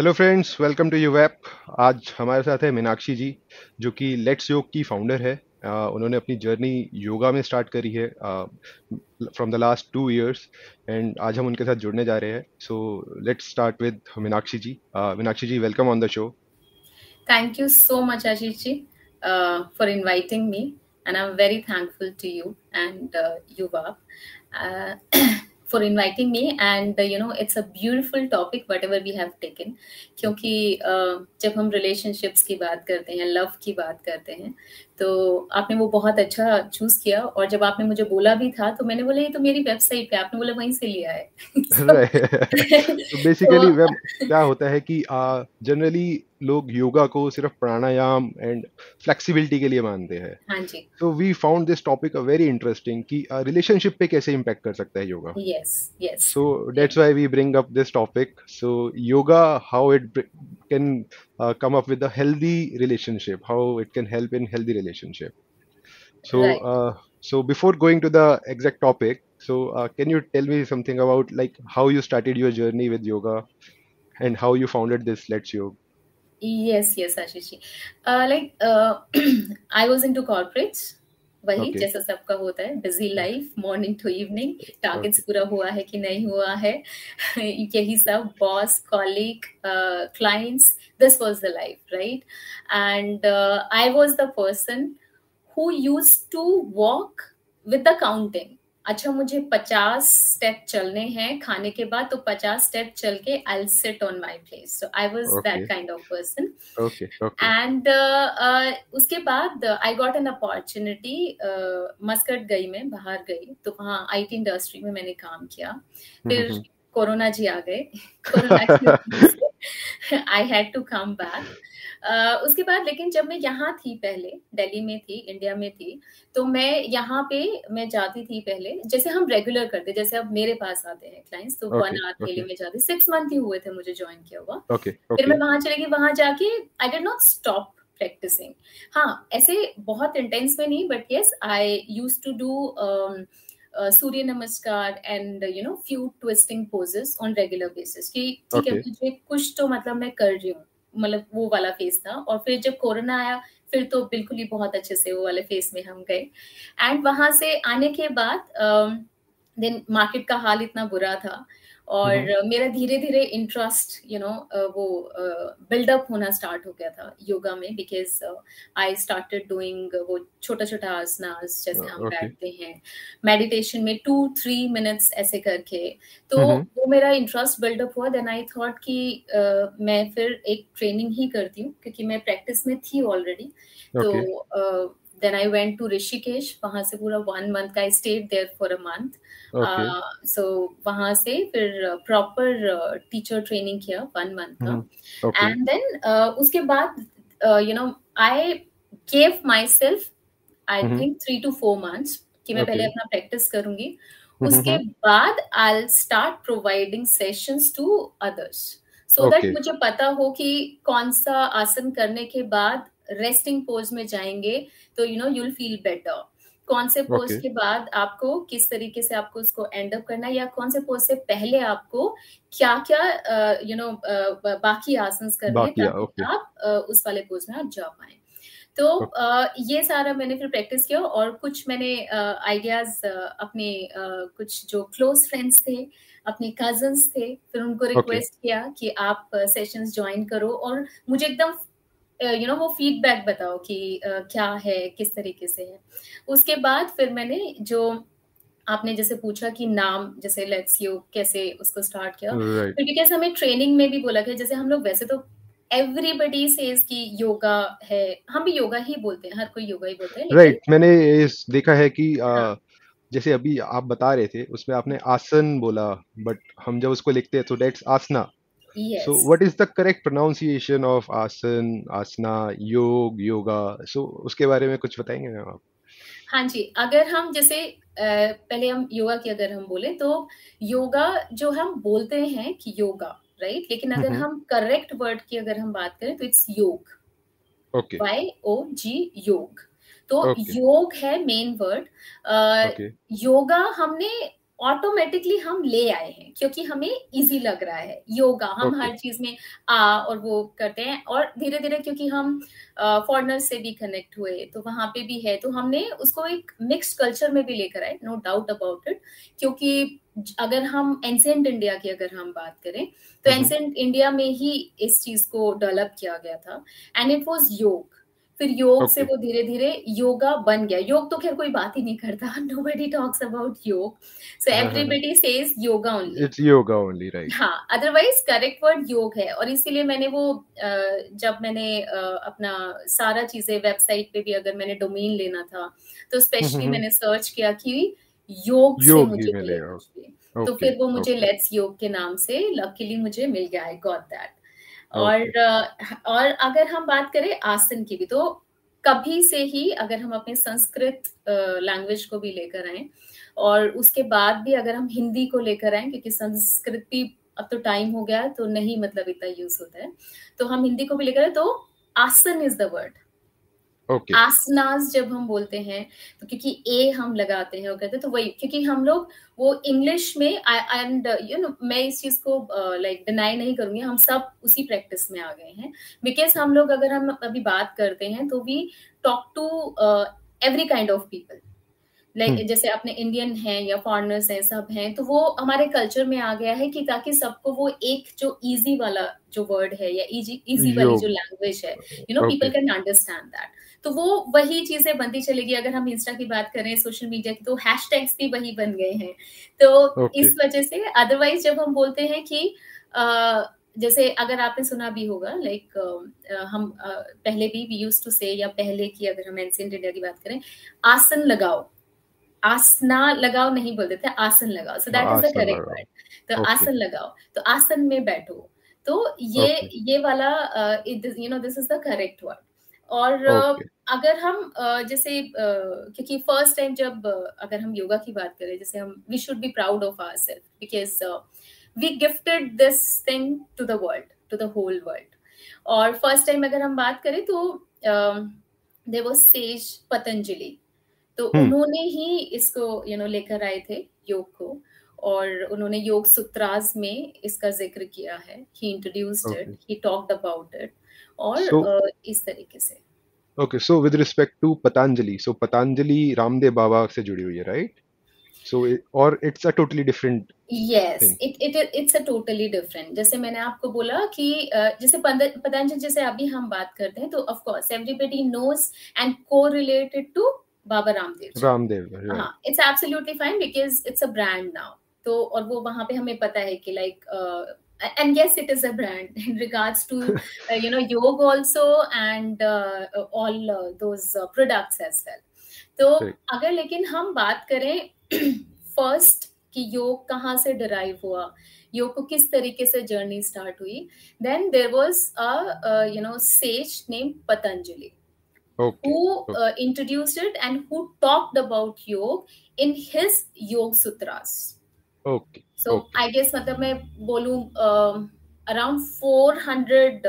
Hello friends, welcome to U app. आज हमारे साथ है मीनाक्षी जी, जो कि लेट्स योग की फाउंडर है। उन्होंने अपनी जर्नी योगा में स्टार्ट करी है from the last 2 years, and आज हम उनके साथ जुड़ने जा रहे हैं। So let's start with Meenakshi ji. Meenakshi ji, welcome on the show. Thank you so much Ashish ji for inviting me, and I am very thankful to you and you app for inviting me, and it's a beautiful topic whatever we have taken, क्योंकि जब हम relationships की बात करते हैं, love की बात करते हैं, तो आपने वो बहुत अच्छा choose किया। और जब आपने मुझे बोला भी था तो मैंने बोला ये तो मेरी website पे, आपने बोला वहीं से लिया है। so basically क्या होता है कि generally लोग योगा को सिर्फ प्राणायाम एंड फ्लेक्सिबिलिटी के लिए मानते हैं। हाँ जी। तो we found this topic a very interesting कि रिलेशनशिप पे कैसे इंपैक्ट कर सकता है yoga. Yes yes. So that's why we bring up this topic. So yoga, how it can come up with a healthy relationship, how it can help in healthy relationship. So before going to the exact topic, can you tell me something about like how you started your journey with yoga and how you founded this Let's Yoga? Yes, Ashish ji. I was into corporates. वही जैसा सबका होता है, busy life, morning to evening, targets पूरा हुआ है कि नहीं हुआ है, यही सब, boss, colleague, clients, this was the life, right. And I was the person who used to walk with the counting. अच्छा, मुझे 50 स्टेप चलने हैं खाने के बाद, तो 50 स्टेप चल के I sit on my place. So I was that kind of person. And उसके बाद I got an opportunity, Muscat गई मैं, बाहर गई, तो वहाँ IT इंडस्ट्री में मैंने काम किया। फिर कोरोना जी आ गए, corona I had to come back. उसके बाद, लेकिन जब मैं यहाँ थी, पहले दिल्ली में थी, इंडिया में थी, तो मैं यहाँ पे मैं जाती थी पहले, जैसे हम रेगुलर करते, जैसे अब मेरे पास आते हैं क्लाइंट्स, तो 1 hour के लिए मैं जाती। 6 month ही हुए थे मुझे ज्वाइन किया हुआ। फिर मैं वहाँ चले गई, वहाँ जाके I did not stop practising. हाँ, ऐसे बहुत इंटेंस में नहीं, but yes I used to do सूर्य नमस्कार and few twisting poses on regular basis कि ठीक है, मुझे कुछ तो मतलब मैं कर रही हूँ, मतलब वो वाला फेस था। और फिर जब कोरोना आया, फिर तो बिल्कुल ही बहुत अच्छे से वो वाले फेस में हम गए। एंड वहां से आने के बाद देन मार्केट का हाल इतना बुरा था, और मेरा धीरे धीरे इंटरेस्ट वो बिल्डअप होना स्टार्ट हो गया था योगा में, बिकॉज आई स्टार्टेड डूइंग वो छोटा छोटा आसनास, जैसे हम बैठते हैं मेडिटेशन में 2-3 minutes ऐसे करके, तो वो मेरा इंटरेस्ट बिल्डअप हुआ। देन आई थॉट कि मैं फिर एक ट्रेनिंग ही करती हूँ, क्योंकि मैं प्रैक्टिस में थी ऑलरेडी। तो Then I went to Rishikesh, वहाँ से पूरा 1 month का, I stayed there for a month. So वहाँ से फिर proper teacher training किया 1 month का, and then उसके बाद I gave myself I think 3 to 4 months कि मैं पहले अपना practice करूँगी, उसके बाद I'll start providing sessions to others, so that मुझे पता हो कि कौन सा आसन करने के बाद रेस्टिंग पोज में जाएंगे तो यू विल फील बेटर, कौन से पोज के बाद आपको किस तरीके से आपको उसको एंड अप करना, या कौन से पोज से पहले आपको क्या क्या बाकी आसन करने, ताकि आप उस वाले पोज में आप जा पाए। तो ये सारा मैंने फिर प्रैक्टिस किया, और कुछ मैंने आइडियाज अपने कुछ जो क्लोज फ्रेंड्स थे, अपने कजन्स थे, फिर उनको रिक्वेस्ट किया कि आप सेशंस ज्वाइन करो, और मुझे एकदम वो फीडबैक बताओ कि क्या है, किस तरीके से है। उसके बाद फिर मैंने जो आपने जैसे पूछा कि नाम, जैसे लेट्स योग कैसे उसको स्टार्ट किया, फिर बिकॉज हमें ट्रेनिंग में भी बोला गया, जैसे हम लोग वैसे तो एवरीबडी सेज कि योगा है, हम भी योगा ही बोलते हैं, हर कोई योगा ही बोलता है। राइट, मैंने देखा है कि जैसे अभी आप बता रहे थे उसमें आपने आसन बोला, बट हम जब उसको लिखते हैं तो that's asana. Yes. So what is the correct pronunciation of आसन, आसना, योग, योगा? So उसके बारे में कुछ बताएंगे मैम आप? हाँ जी, अगर हम जैसे पहले हम योगा की अगर हम बोले तो योगा जो हम बोलते हैं कि योगा, राइट, लेकिन अगर हम करेक्ट वर्ड की अगर हम बात करें तो इट्स योग, YOG योग। तो योग है मेन वर्ड। योगा हमने ऑटोमेटिकली हम ले आए हैं क्योंकि हमें इजी लग रहा है योगा. हम हर चीज में आ और वो करते हैं और धीरे धीरे क्योंकि हम फॉरेनर्स से भी कनेक्ट हुए तो वहां पे भी है, तो हमने उसको एक मिक्स्ड कल्चर में भी लेकर आए, नो डाउट अबाउट इट. क्योंकि अगर हम एंशिएंट इंडिया की अगर हम बात करें तो एंशिएंट इंडिया में ही इस चीज को डेवलप किया गया था एंड इट वाज योग. फिर योग से वो धीरे धीरे योगा बन गया. योग तो खैर कोई बात ही नहीं करता, nobody talks about योग, so everybody says yoga only. It's yoga only, right? हाँ, otherwise correct word योग है. और इसीलिए मैंने वो जब मैंने अपना सारा चीजें वेबसाइट पे भी अगर मैंने डोमेन लेना था तो स्पेशली मैंने सर्च किया कि योग से मुझे मिलेगा, तो फिर वो मुझे लेट्स योग के नाम से लकीली मुझे मिल गया. I got that. और अगर हम बात करें आसन की भी, तो कभी से ही अगर हम अपने संस्कृत लैंग्वेज को भी लेकर आए और उसके बाद भी अगर हम हिंदी को लेकर आए क्योंकि संस्कृत भी अब तो टाइम हो गया तो नहीं मतलब इतना यूज होता है, तो हम हिंदी को भी लेकर आए. तो आसन इज द वर्ड. आसनास जब हम बोलते हैं तो क्योंकि ए हम लगाते हैं और कहते हैं, तो वही क्योंकि हम लोग वो इंग्लिश में एंड यू नो मैं इस चीज को लाइक डिनाई नहीं करूंगी, हम सब उसी प्रैक्टिस में आ गए हैं. बिकॉज हम लोग अगर हम अभी बात करते हैं तो we talk to every kind of people, like जैसे अपने इंडियन हैं या फॉरेनर्स हैं, सब हैं, तो वो हमारे कल्चर में आ गया है कि ताकि सबको वो एक जो इजी वाला जो वर्ड है या इजी वाली जो लैंग्वेज है, you know people can understand that. तो वो वही चीजें बनती चलेगी. अगर हम इंस्टा की बात करें, सोशल मीडिया की, तो हैशटैग्स भी वही बन गए हैं. तो इस वजह से अदरवाइज जब हम बोलते हैं कि जैसे अगर आपने सुना भी होगा लाइक हम पहले भी वी यूज्ड टू से, या पहले की अगर हम एंशिएंट इंडिया की बात करें, आसन लगाओ, आसना लगाओ नहीं बोलते थे, आसन लगाओ. So that is the correct word. तो आसन लगाओ, तो आसन में बैठो, तो ये वाला you know this is the correct word. और अगर हम जैसे क्योंकि फर्स्ट टाइम जब अगर हम योगा की बात करें, जैसे हम we should be proud of ourselves because we gifted this thing to the world, to the whole world. और फर्स्ट टाइम अगर हम बात करें तो देयर वाज सेज पतंजलि, तो उन्होंने ही इसको यू नो लेकर आए थे योग को, और उन्होंने योग सूत्रास में इसका जिक्र किया है. He introduced it, he talked about it, और इस तरीके से. Okay, so with respect to Patanjali, so Patanjali Ramdev Baba से जुड़ी हुई है, राइट? सो और it's a totally different. Yes, it's a totally different. जैसे मैंने आपको बोला कि जैसे पतंजलि जैसे अभी हम बात करते हैं, तो of course everybody knows and correlated to Baba Ramdev. हां, it's absolutely fine because it's a brand now. तो और वो वहां पे हमें पता है कि like and yes it is a brand in regards to you know yoga also and all those products as well. तो अगर लेकिन हम बात करें first कि योग कहाँ से derive हुआ, योग को किस तरीके से journey start हुई, then there was a you know sage named Patanjali who introduced it and who talked about yoga in his Yoga Sutras. So I guess मतलब मैं बोलूं around 400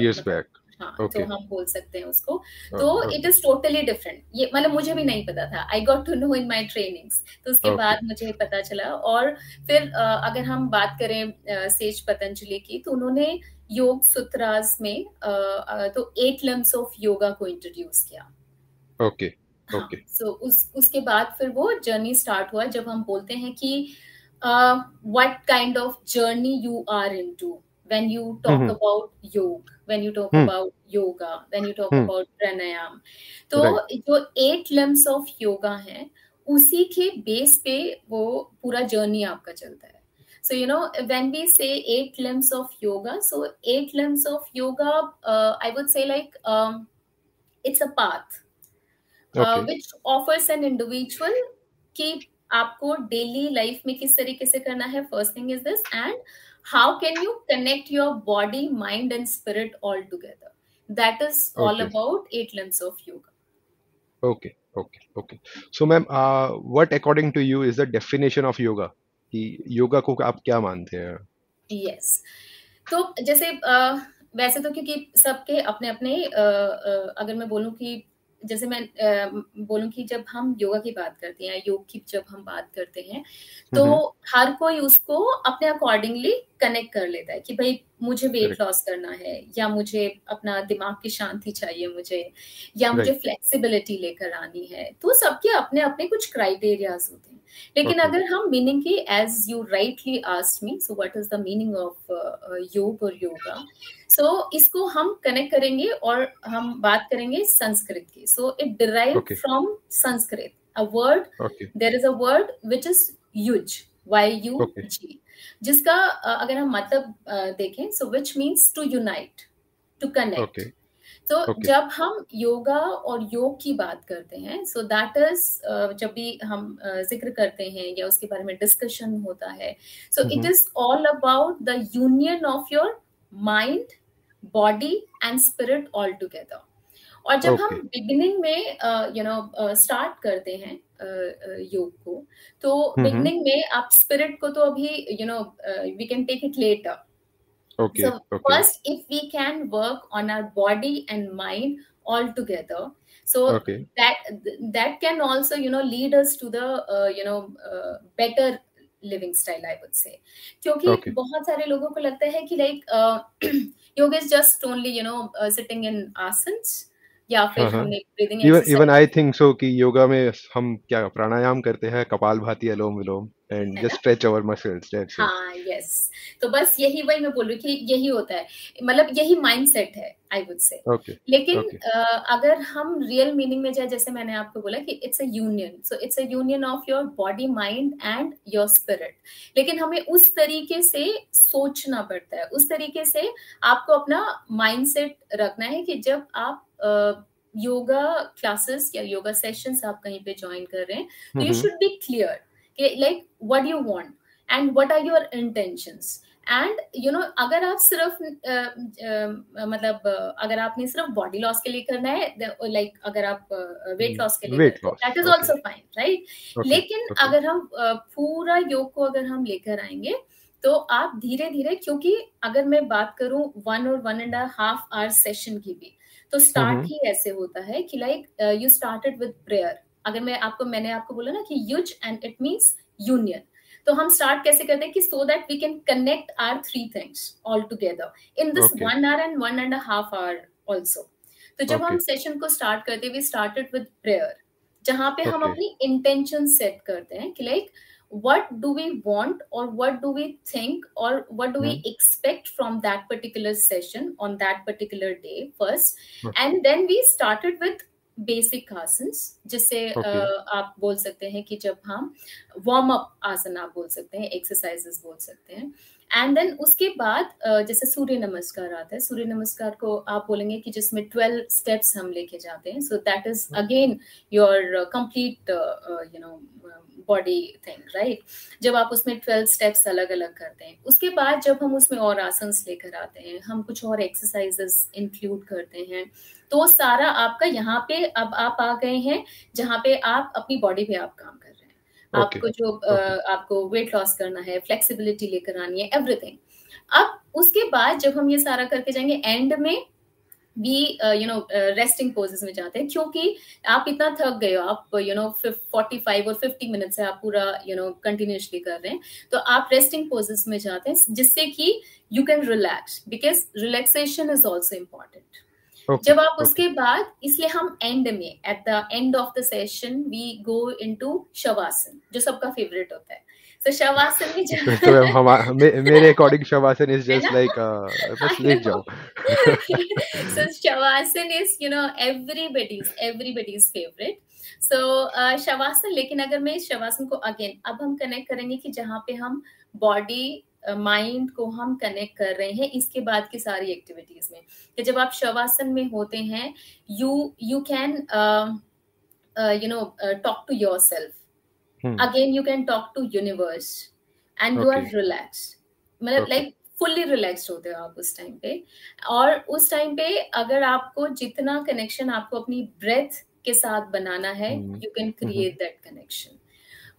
years back. हाँ, तो हम बोल सकते हैं उसको. तो it is totally different. ये मतलब मुझे भी नहीं पता था. I got to know in my trainings. तो उसके बाद मुझे पता चला. और फिर अगर हम बात करें सेज पतंजलि की, तो उन्होंने योग सूत्रास में तो 8 lumps of yoga को इंट्रोड्यूस किया. उसके बाद फिर वो जर्नी स्टार्ट हुआ. जब हम बोलते हैं कि what kind of journey you are into when you talk about yoga, when you talk about yoga, when you talk about pranayam. तो जो 8 limbs of yoga हैं, उसी के बेस पे वो पूरा जर्नी आपका चलता है. So you know when we say 8 limbs of yoga, so 8 limbs of yoga, I would say like it's a path. Which offers an individual कि आपको डेली लाइफ में किस तरीके से करना है. First thing is this, and how can you connect your body, mind and spirit all together. That is all about 8 limbs of yoga. Okay. So ma'am, what according to you is the definition of yoga? कि yoga को आप क्या मानते हैं? Yes. तो जैसे वैसे तो क्योंकि सबके अपने अपने अगर मैं बोलूँ कि जैसे मैं बोलूँ कि जब हम योगा की बात करते हैं, योग की जब हम बात करते हैं, तो हर कोई उसको अपने अकॉर्डिंगली कनेक्ट कर लेता है कि भाई मुझे वेट लॉस करना है, या मुझे अपना दिमाग की शांति चाहिए मुझे, या मुझे फ्लेक्सिबिलिटी लेकर आनी है। तो सबके अपने अपने कुछ क्राइटेरियाज होते हैं। लेकिन अगर हम मीनिंग की, as you rightly asked me, so what is the meaning of yog और योगा, सो इसको हम कनेक्ट करेंगे और हम बात करेंगे संस्कृत की। So it derive from Sanskrit, a word, there is a word which is yuj, YUG, जिसका अगर हम मतलब देखें, so which means to unite, to connect. तो जब हम योगा और योग की बात करते हैं, सो दैट इज, जब भी हम जिक्र करते हैं या उसके बारे में डिस्कशन होता है, so it is all about the union of your mind, body and spirit all together. और जब हम बिगिनिंग में स्टार्ट करते हैं योग को, तो बिगिनिंग में आप स्पिरिट को तो अभी we can take it later. So first, if we can work on our body and mind all together, so that can also lead us to the better living style, I would say. क्योंकि बहुत सारे लोगों को लगता है कि like yoga is just only sitting in asanas, या फिर हमने breathing exercise. Even I think so कि योगा में हम क्या प्राणायाम करते हैं, kapalbhati, anulom vilom, and just stretch our muscles. That's it. Yes. तो बस वही मैं बोल रही हूँ कि यही होता है, मतलब यही mindset है, I would say. लेकिन अगर हम real meaning में जाए, जैसे मैंने आपको बोला कि it's a union, so it's a union of your body, mind and your spirit. लेकिन हमें उस तरीके से सोचना पड़ता है, उस तरीके से आपको अपना mindset रखना है कि जब आप योगा क्लासेस या योगा सेशंस आप कहीं पे ज्वाइन कर रहे हैं, तो you should be clear like what you want and what are your intentions. एंड अगर आप सिर्फ अगर आपने सिर्फ बॉडी लॉस के लिए करना है, लाइक अगर आप वेट लॉस के लिए, that is also fine, right. लेकिन अगर हम पूरा योग को अगर हम लेकर आएंगे, तो आप धीरे धीरे, क्योंकि अगर मैं बात करूं 1 और 1.5 आवर सेशन की भी, तो स्टार्ट ही ऐसे होता है कि like you started with prayer. अगर मैंने आपको बोला ना कि yuj and it means union, तो हम स्टार्ट कैसे करते हैं कि so that we can connect our 3 things all together in this 1 hour and 1.5 hour also. तो जब हम सेशन को स्टार्ट करते, वी स्टार्टेड विद प्रेयर, जहां पे हम अपनी इंटेंशन सेट करते हैं कि like what do we want or what do we think or what do we expect from that particular session on that particular day first, and then we started with basic asanas, जिससे आप बोल सकते हैं कि जब हम warm up आसन आप बोल सकते हैं, एक्सरसाइजेस बोल सकते हैं। एंड देन उसके बाद जैसे सूर्य नमस्कार आता है, सूर्य नमस्कार को आप बोलेंगे कि जिसमें 12 स्टेप्स हम लेके जाते हैं, so that is again your complete body thing, right. जब आप उसमें 12 स्टेप्स अलग अलग करते हैं, उसके बाद जब हम उसमें और आसन्स लेकर आते हैं, हम कुछ और एक्सरसाइजेस इंक्लूड करते हैं, तो सारा आपका यहाँ पे, अब आप आ गए हैं जहाँ पे आप अपनी बॉडी पे आप काम कर रहे हैं। आपको जो आपको वेट लॉस करना है, फ्लेक्सिबिलिटी लेकर आनी है, एवरीथिंग। अब उसके बाद जब हम ये सारा करके जाएंगे, एंड में भी रेस्टिंग पोजेस में जाते हैं, क्योंकि आप इतना थक गए हो, आप 45 और 50 मिनट से आप पूरा कंटिन्यूअसली कर रहे हैं, तो आप रेस्टिंग पोजेस में जाते हैं, जिससे कि you can relax, because relaxation is also important. जब आप उसके बाद, इसलिए हम एंड में, at the end of the session, we go into shavasana, जो सबका फेवरेट होता है। सो शवासन में मेरे according shavasana is just like बस लेट जाओ। So shavasana is everybody's favourite. So shavasana, लेकिन अगर मैं शवासन को अगेन अब हम कनेक्ट करेंगे कि जहाँ पे हम बॉडी माइंड को हम कनेक्ट कर रहे हैं इसके बाद की सारी एक्टिविटीज में, कि जब आप शवासन में होते हैं, you can talk to yourself again, you can talk to universe, and you are relaxed, मतलब लाइक फुल्ली रिलैक्स्ड होते हो आप उस टाइम पे। और उस टाइम पे अगर आपको जितना कनेक्शन आपको अपनी ब्रेथ के साथ बनाना है, you can create that connection.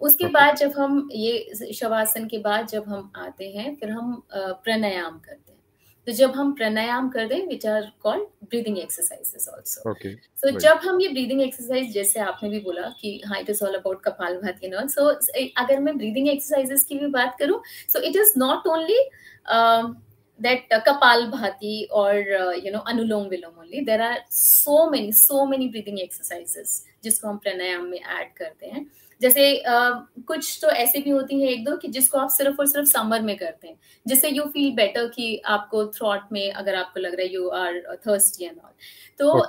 उसके बाद जब हम ये शवासन के बाद जब हम आते हैं, फिर हम प्राणायाम करते हैं। तो जब हम प्राणायाम कर दें which are called breathing exercises also, सो जब हम ये ब्रीदिंग एक्सरसाइज, जैसे आपने भी बोला कि हाँ it is all about kapalbhati and all, so अगर मैं ब्रीदिंग एक्सरसाइजेस की भी बात करूं, so it is not only that kapalbhati or anulom vilom only, there are so many breathing exercises जिसको हम प्राणायाम में ऐड करते हैं. जैसे कुछ तो ऐसे भी होती है एक दो कि जिसको आप सिर्फ और सिर्फ समर में करते हैं, जिससे यू फील बेटर कि आपको थ्रॉट में अगर आपको लग रहा है you are thirsty and all, तो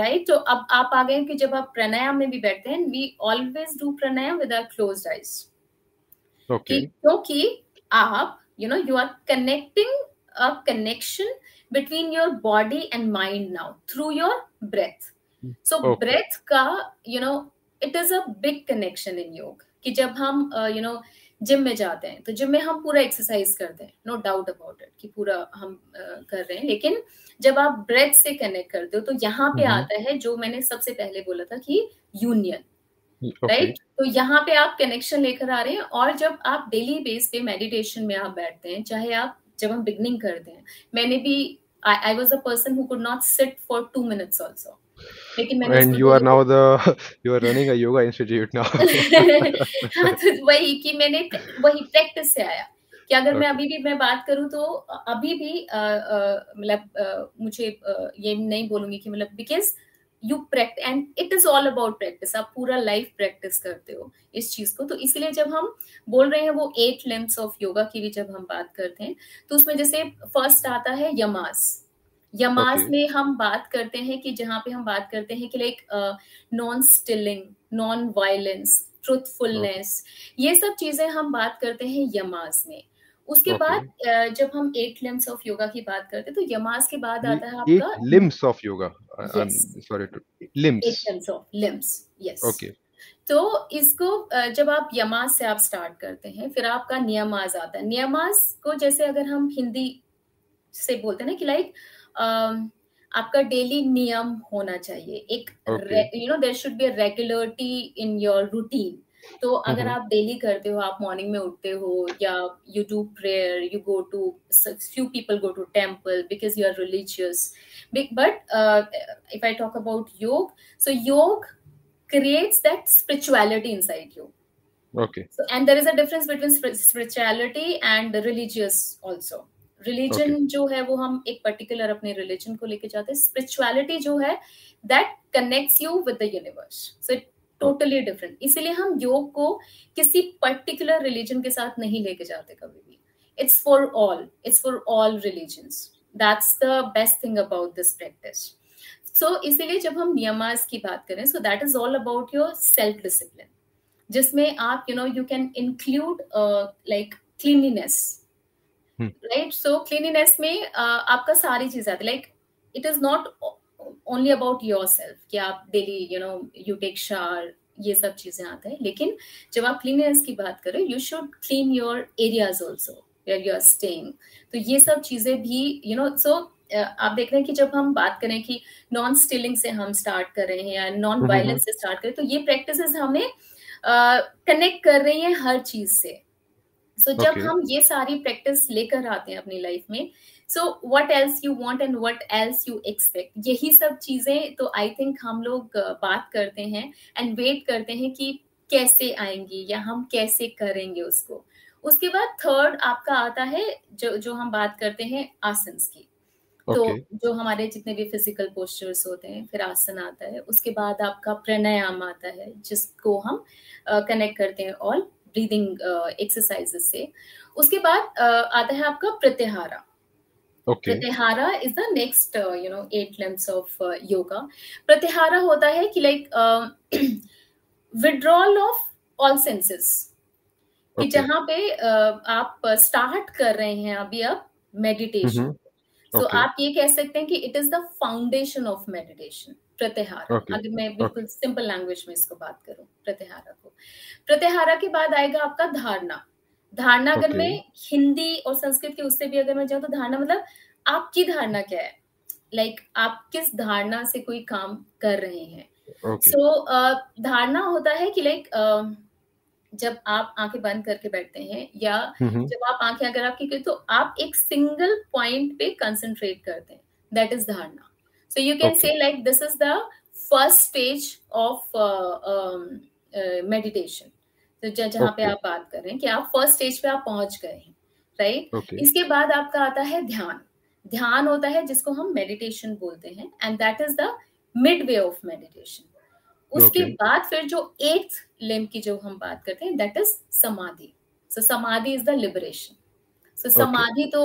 राइट. तो अब आप आ गए कि जब आप प्राणायाम में भी बैठते हैं, we always do pranayama with our closed eyes, क्योंकि आप you are connecting a connection between your body and mind now through your breath. So breath ka it is a big connection in yoga ki jab hum gym mein jaate hain to gym mein hum pura exercise karte hain, no doubt about it ki pura hum kar rahe hain, lekin jab aap breath se connect karte ho to yahan pe aata hai jo maine sabse pehle bola tha ki union. Right, तो यहाँ पे आप connection लेकर आ रहे हैं. और जब आप डेली बेस पे मेडिटेशन में आप बैठते हैं, चाहे आप जब हम बिगनिंग करते हैं, मैंने भी I was a person who could not sit for 2 minutes also, लेकिन मैंने and you are now the you are running a yoga institute now. हां, तो वही कि मैंने वही प्रैक्टिस से आया कि अगर मैं अभी भी बात करूं तो अभी भी मतलब मुझे ये नहीं बोलूंगी कि मतलब because You practice and it is all about practice. आप पूरा लाइफ प्रैक्टिस करते हो इस चीज को. तो इसीलिए जब हम बोल रहे हैं वो 8 limbs of yoga की भी जब हम बात करते हैं, तो उसमें जैसे फर्स्ट आता है यमास में हम बात करते हैं कि जहाँ पे हम बात करते हैं कि like non stealing, non violence, truthfulness, ये सब चीजें हम बात करते हैं यमास में. उसके बाद जब हम 8 लिम्स ऑफ योगा की बात करते हैं, तो यमास के बाद आता है आपका 8 limbs of yoga. Sorry, limbs of limbs. Yes, okay. तो इसको जब आप यमास से आप स्टार्ट करते हैं, फिर आपका नियमास आता है. नियमास को जैसे अगर हम हिंदी से बोलते हैं ना कि लाइक आपका डेली नियम होना चाहिए, एक there should be a regularity in your routine. तो अगर आप डेली करते हो, आप मॉर्निंग में उठते हो या you do prayer, you go to, few people go to temple because you are religious. But if I talk about yog, so yog creates that spirituality inside you. Okay. So, and there is a difference between spirituality and religious also. Religion जो है वो हम एक particular अपने religion को लेके जाते हैं. Spirituality जो है that connects you with the universe. So it totally different. इसीलिए हम योग को किसी पर्टिकुलर रिलीजन के साथ नहीं लेके जाते कभी भी. It's for all religions. That's the best thing about this practice. So इसीलिए जब हम नियमास की बात करें, so that is all about your self discipline, जिसमें आप you can include like cleanliness, right. So cleanliness में आपका सारी चीज आती है. Like it is not only about yourself कि आप daily you take shower, ये सब चीजें आता है. लेकिन जब आप cleanliness की बात करें, you should clean your areas also where you are staying. तो ये सब चीजें भी आप देख रहे हैं कि जब हम बात करें कि नॉन स्टिलिंग से हम स्टार्ट कर रहे हैं या नॉन वायलेंस से स्टार्ट करें, तो ये प्रैक्टिसेस हमें कनेक्ट कर रही हैं हर चीज से. सो जब हम ये सारी प्रैक्टिस लेकर आते हैं अपनी लाइफ में, so what else you want and what else you expect, यही सब चीजें तो आई थिंक हम लोग बात करते हैं एंड वेट करते हैं कि कैसे आएंगी या हम कैसे करेंगे उसको. उसके बाद थर्ड आपका आता है जो हम बात करते हैं आसन्स की. तो जो हमारे जितने भी फिजिकल पोस्चर्स होते हैं, फिर आसन आता है. उसके बाद आपका प्राणायाम आता है, जिसको हम कनेक्ट करते हैं ऑल ब्रीदिंग एक्सरसाइजेस से. उसके बाद आता है आपका pratyahara. Pratyahara is the next 8 limbs of yoga. Pratyahara होता है कि like withdrawal of all senses, कि जहां पे आप स्टार्ट कर रहे हैं अभी आप मेडिटेशन. सो आप ये कह सकते हैं कि it is the foundation of meditation, pratyahara. अगर मैं बिल्कुल सिंपल लैंग्वेज में इसको बात करूं प्रत्याहारा को. प्रत्याहारा के बाद आएगा आपका धारणा. अगर मैं हिंदी और संस्कृत के उससे भी अगर मैं जाऊं, तो धारणा मतलब आपकी धारणा क्या है, लाइक आप किस धारणा से कोई काम कर रहे हैं. सो धारणा होता है कि लाइक जब आप आंखें बंद करके बैठते हैं या जब आप आंखें अगर आप की तो आप एक सिंगल पॉइंट पे कंसंट्रेट करते हैं, that is dharana. So you can say like this is the first stage of meditation. तो जहाँ पे आप बात कर रहे हैं कि आप फर्स्ट स्टेज पे आप पहुंच गए हैं, राइट. इसके बाद आपका आता है ध्यान. ध्यान होता है जिसको हम मेडिटेशन बोलते हैं, and that is the mid way of meditation. उसके बाद फिर जो 8th लिम्ब की जो हम बात करते हैं, दैट इज समाधि. सो समाधि इज द लिबरेशन. सो समाधि तो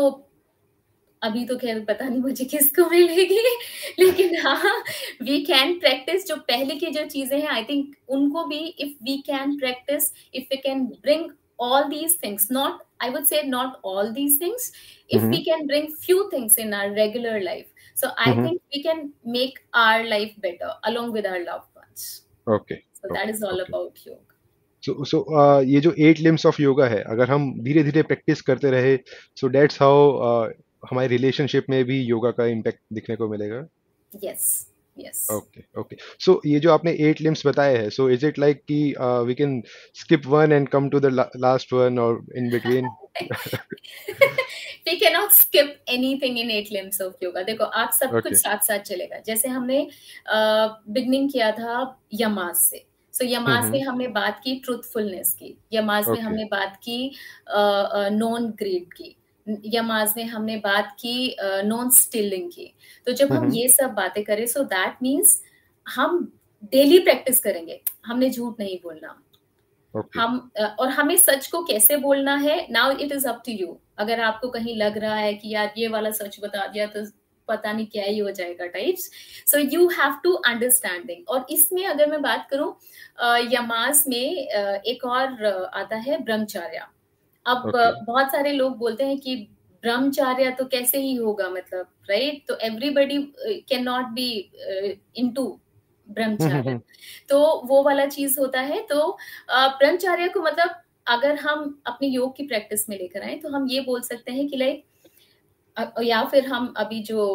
अभी तो खैर पता नहीं मुझे किसको मिलेगी, लेकिन हाँ वी कैन प्रैक्टिस. जो पहले की जो चीजें हैं आई थिंक उनको भी if we can practice, if we can bring all these things, not, I would say not all these things, if we can bring few things in our regular life. So I think we can make our life better along with our loved ones. Okay. So that is all about yoga. So ये जो 8 limbs of yoga है, अगर हम धीरे धीरे practice करते रहे, so that's how हमारे relationship में भी योगा का impact दिखने को मिलेगा. Yes. Yes. Okay. So ये जो आपने 8 limbs बताए हैं, so is it like कि we can skip one and come to the last one or in between? We cannot skip anything in 8 limbs of yoga. देखो आप सब कुछ साथ साथ चलेगा. जैसे हमने beginning किया था यमास से. So यमास में हमने बात की truthfulness की. यमास में हमने बात की non greed की. यमाज में हमने बात की नॉन स्टिलिंग की. तो जब हम ये सब बातें करें, सो दैट मीन्स हम डेली प्रैक्टिस करेंगे. हमने झूठ नहीं बोलना, हम और हमें सच को कैसे बोलना है, now it is up to you. अगर आपको कहीं लग रहा है कि यार ये वाला सच बता दिया तो पता नहीं क्या ही हो जाएगा types, so you have to understanding. और इसमें अगर मैं बात करूँ यमाज में एक और आता है ब्रह्मचर्या. अब बहुत सारे लोग बोलते हैं कि ब्रह्मचर्य तो कैसे ही होगा, मतलब राइट, तो everybody can not be into brahmacharya. तो वो वाला चीज होता है. तो ब्रह्मचर्य को मतलब अगर हम अपने योग की प्रैक्टिस में लेकर आए तो हम ये बोल सकते हैं कि लाइक, या फिर हम अभी जो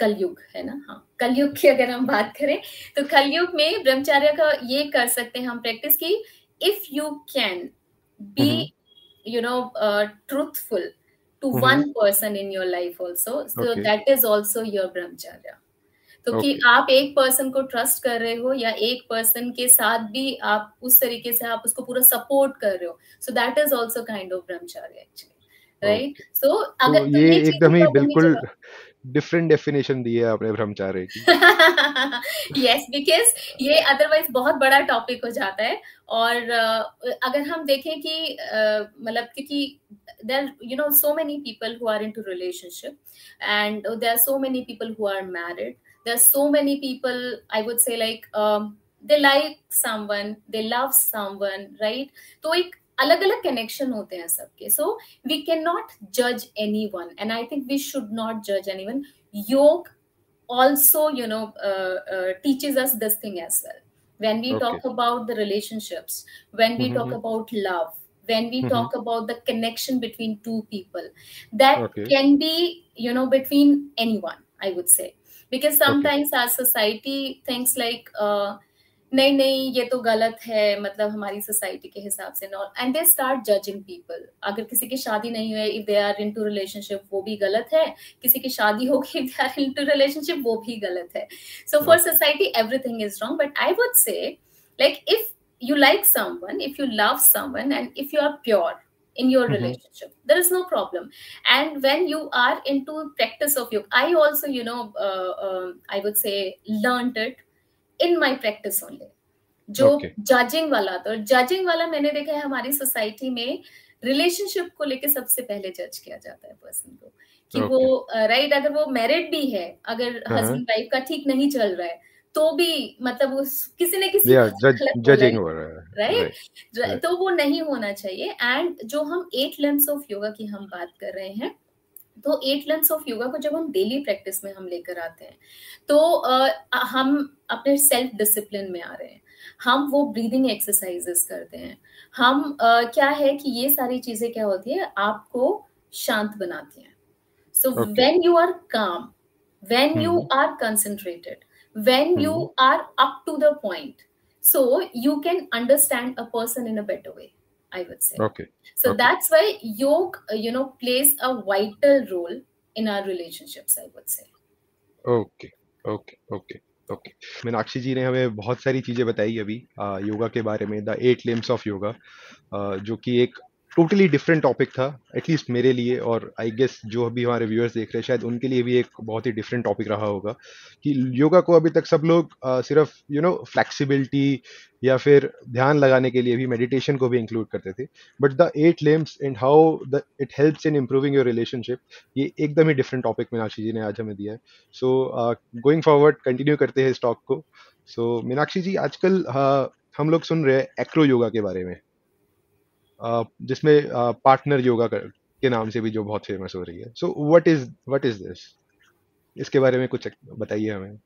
कलयुग है ना, हाँ कलयुग की अगर हम बात करें तो कलयुग में ब्रह्मचर्य का ये कर सकते हैं हम प्रैक्टिस की, if you can be you know, truthful to one person in your life also. So that is also your brahmacharya. तो कि आप एक पर्सन को ट्रस्ट कर रहे हो या एक पर्सन के साथ भी आप उस तरीके से आप उसको पूरा सपोर्ट कर रहे हो, so that is also kind of brahmacharya actually, right. सो अगर ये एकदम ही बिल्कुल डिफरेंट डेफिनेशन दी है आपने ब्रह्मचार्य की. यस, बिकॉज ये अदरवाइज बहुत बड़ा टॉपिक हो जाता है. और अगर हम देखें कि मतलब क्योंकि there you know so many people who are into relationship and there are so many people who are married, there are so many people I would say like they like someone, they love someone, right. तो एक अलग अलग connection होते हैं सबके. So we can not जज any one and I think we should not जज any one. योग also you know teaches us this thing as well. When we talk about the relationships, when we talk about love, when we talk about the connection between two people, that can be, you know, between anyone, I would say. Because sometimes our society thinks like, nahi, nahi, ye to galat hai, matlab hamari society ke hisab se not. And they start judging people. Agar kisi ki shaadi nahi hui, if they are into relationship, wo bhi galat hai. Kisi ki shaadi ho gayi, if they are into relationship, wo bhi galat hai. So for society, everything is wrong. But I would say, like, if you like someone, if you love someone, and if you are pure in your relationship, there is no problem. And when you are into practice of yoga, I also, you know, I would say learned it. In my practice only. जो judging वाला था, judging वाला मैंने देखा है हमारी society में relationship को लेके सबसे पहले जज किया जाता है पर्सन को कि वो राइट, अगर वो मैरिड भी है, अगर हस्बैंड वाइफ का ठीक नहीं चल रहा है तो भी मतलब उस किसी न किसी जजिंग हो रहा है, राइट. तो वो नहीं होना चाहिए. एंड जो हम 8 लिम्स ऑफ योगा की हम बात कर रहे हैं, तो 8 लिम्स ऑफ योगा को जब हम डेली प्रैक्टिस में हम लेकर आते हैं तो हम अपने सेल्फ डिसिप्लिन में आ रहे हैं. हम वो ब्रीदिंग एक्सरसाइजेस करते हैं. हम क्या है कि ये सारी चीजें क्या होती है, आपको शांत बनाती हैं. So when you are calm, when you are concentrated, when you are up to the point, So you can understand a person in a better way, I would say. Okay. So that's why yoga, plays a vital role in our relationships, I would say. Okay. Meenakshi ji ने हमें बहुत सारी चीज़ें बताई अभी योगा के बारे में, द 8 लिम्स ऑफ योगा, जो कि एक टोटली डिफरेंट टॉपिक था एटलीस्ट मेरे लिए, और आई गेस जो अभी हमारे व्यूअर्स देख रहे हैं शायद उनके लिए भी एक बहुत ही डिफरेंट टॉपिक रहा होगा कि योगा को अभी तक सब लोग सिर्फ फ्लेक्सिबिलिटी या फिर ध्यान लगाने के लिए भी मेडिटेशन को भी इंक्लूड करते थे, but the 8 limbs and how the it helps in improving your relationship, ये एकदम ही डिफरेंट टॉपिक मीनाक्षी जी ने आज हमें दिया है. सो गोइंग फॉरवर्ड कंटिन्यू करते हैं इस टॉक को. सो मीनाक्षी जी, आजकल हम लोग सुन रहे हैं एक्रो योगा के बारे में, जिसमें पार्टनर योगा के नाम से भी जो बहुत फेमस हो रही है. सो व्हाट इज दिस, इसके बारे में कुछ बताइए हमें.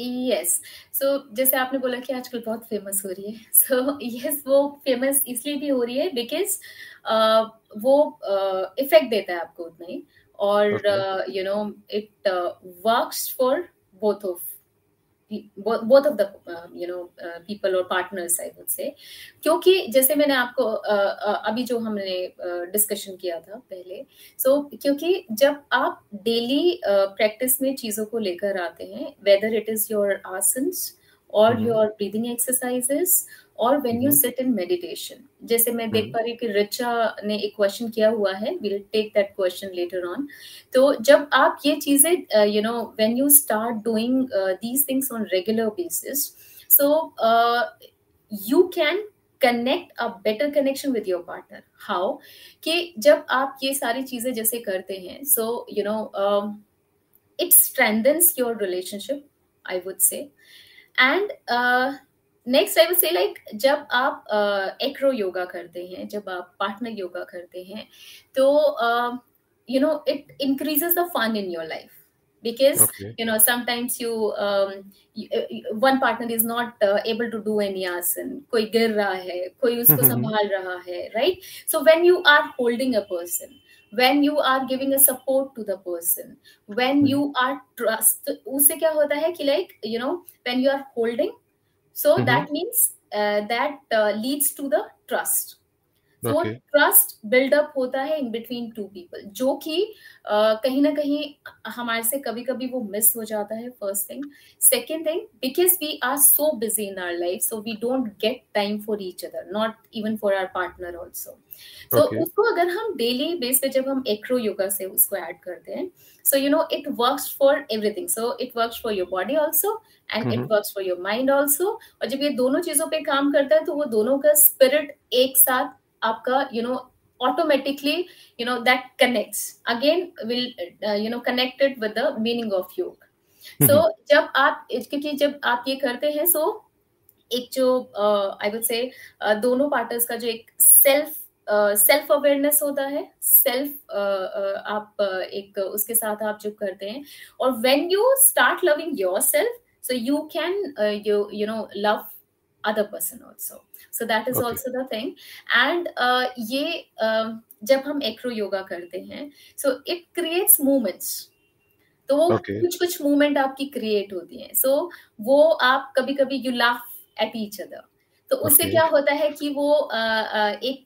यस, सो जैसे आपने बोला कि आजकल बहुत फेमस हो रही है, सो यस, वो फेमस इसलिए भी हो रही है बिकॉज वो इफेक्ट देता है आपको उतना ही, और it works for both of the people or partners, I would say, क्योंकि जैसे मैंने आपको अभी जो हमने डिस्कशन किया था पहले, so, क्योंकि जब आप डेली प्रैक्टिस में चीजों को लेकर आते हैं, whether it is your asanas or your breathing exercises or when you sit in meditation, जैसे मैं देख पा रही हूँ कि रिचा ने एक क्वेश्चन किया हुआ है, we'll take that question later on. तो जब आप ये चीजें when you start doing these things on regular basis, so you can connect a better connection with your partner. How? कि जब आप ये सारी चीजें जैसे करते हैं, so it strengthens your relationship, I would say. And next I would say like जब आप एक्रो योगा करते हैं, जब आप पार्टनर योगा करते हैं, तो it increases the fun in your life because sometimes one partner is not able to do any asana, कोई गिर रहा है, कोई उसको संभाल रहा है, right. So when you are holding a person, when you are giving a support to the person, when you are trust, उससे क्या होता है कि like when you are holding, so that means that leads to the trust. So trust build up होता है in between two people, जो कि कहीं ना कहीं हमारे से कभी कभी वो मिस हो जाता है. First thing, second thing, because we are so busy in our life, so we don't get time for each other, not even for our partner also. So उसको अगर हम daily base पे जब हम acro yoga से उसको add करते हैं, so it works for everything. So it works for your body also and it works for your mind also. और जब ये दोनों चीजों पे काम करता है तो वो दोनों का spirit एक साथ आपका automatically that connects again, will connected with the meaning of yoga. So जब आप क्योंकि जब आप ये करते हैं, so एक जो I would say दोनों partners का जो एक self awareness होता है, आप एक उसके साथ आप जो करते हैं, और when you start loving yourself, so you can love other person also. So that is also the thing. And जब हम एक्रो योगा करते हैं, so it creates movements. तो वो कुछ movement आपकी create होती है. So वो आप कभी कभी you laugh at each other. तो उससे क्या होता है कि वो एक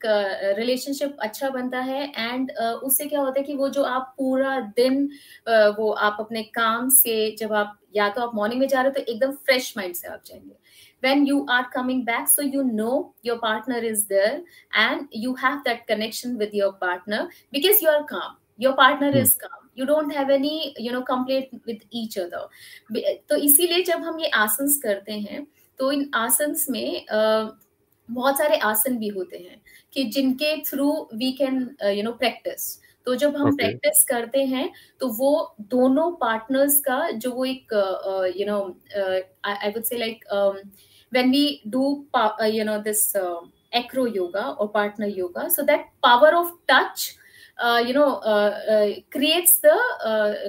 रिलेशनशिप अच्छा बनता है, एंड उससे क्या होता है कि वो जो आप पूरा दिन वो आप अपने काम से जब आप या तो आप मॉर्निंग में जा रहे हो तो एकदम फ्रेश माइंड से आप जाएंगे. When you are coming back, so your partner is there and you have that connection with your partner because you are calm. Your partner is calm. You don't have any, complaint with each other. तो इसीलिए जब हम ये आसन्स करते हैं, तो इन आसन्स में बहुत सारे आसन भी होते हैं कि जिनके थ्रू we can, practice. तो जब हम प्रैक्टिस करते हैं तो वो दोनों पार्टनर्स का जो वो एक I would say like when we do this acro yoga or partner yoga, so that power of touch creates the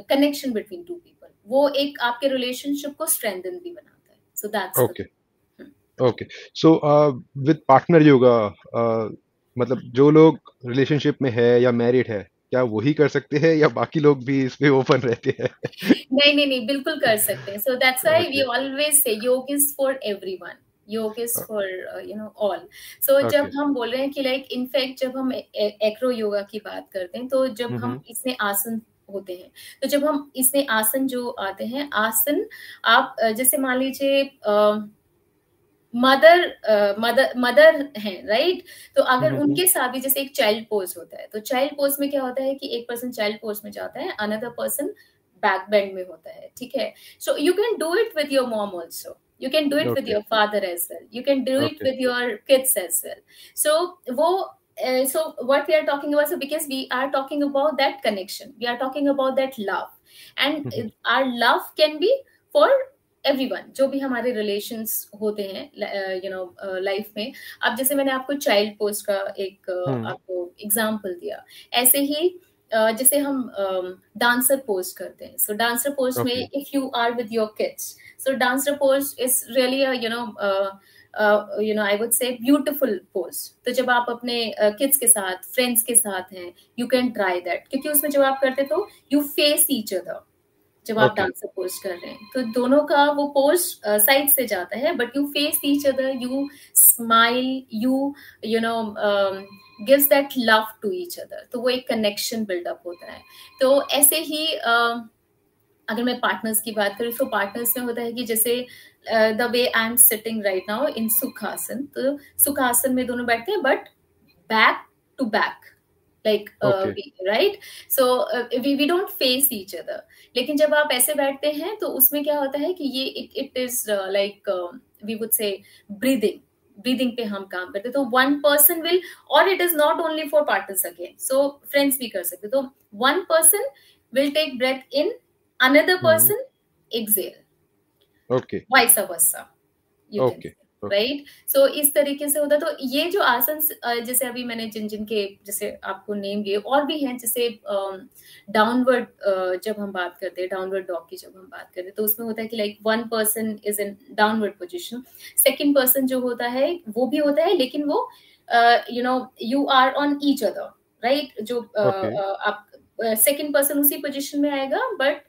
connection between two people. वो एक आपके रिलेशनशिप को स्ट्रेंथन भी बनाता है. So that's okay. So with partner yoga, मतलब जो लोग रिलेशनशिप में है या मैरिड है, क्या वही कर सकते हैं या बाकी लोग भी इसमें ओपन रहते हैं? नहीं, बिल्कुल कर सकते हैं. So that's why we always say योग इज फॉर एवरीवन. योग is for you know all. सो जब हम बोल रहे हैं कि लाइक इनफैक्ट जब हम एक्रो योगा की बात करते हैं तो जब हम इसमें आसन होते हैं तो जब हम इसमें आसन जो आते हैं आसन आप जैसे मान लीजिए मदर हैं राइट. तो अगर उनके साथ भी जैसे एक चाइल्ड पोज होता है तो चाइल्ड पोज में क्या होता है कि एक पर्सन चाइल्ड पोज में जाता है अनदर पर्सन बैक बेंड में होता है. ठीक है. So you can do it with your mom also. You can do it with your father as well. You can do it with your kids as well. So what we are talking about, so because we are talking about that connection, we are talking about that love, and our love can be for everyone. जो भी हमारे relations होते हैं, you know, life में. अब जैसे मैंने आपको child post का एक आपको example दिया, ऐसे ही जैसे हम डांसर पोज करते हैं. सो डांसर पोज में if you are with your kids so dancer pose is really I would say beautiful pose. तो जब आप अपने किड्स के साथ फ्रेंड्स के साथ हैं यू कैन ट्राई दैट क्योंकि उसमें जब आप करते तो यू फेस ईच अदर जब आप डांसर पोज कर रहे हैं तो दोनों का वो पोज साइड से जाता है but you face each other you smile you know gives that love to each other. तो वो एक connection build up होता है. तो ऐसे ही अगर मैं partners की बात करूँ तो partners में होता है कि जैसे the way I'm sitting right now in Sukhasan, तो Sukhasan में दोनों बैठते हैं but back to back like right. So we don't face each other. लेकिन जब आप ऐसे बैठते हैं तो उसमें क्या होता है कि ये it is like we would say breathing पे हम काम करते तो one person will और it is not only for partners again so friends भी कर सकते तो one person will take breath in another person exhale vice versa you can right. So इस तरीके से होता है. तो ये जो आसन जैसे अभी मैंने जिन के जैसे आपको नेम दिए और भी हैं जैसे डाउनवर्ड जब हम बात करते हैं डाउनवर्ड डॉग की जब हम बात करते हैं तो उसमें होता है कि like one person is in downward position second person जो होता है वो भी होता है लेकिन वो you know you are on each other right. जो आप सेकेंड पर्सन उसी पोजिशन में आएगा बट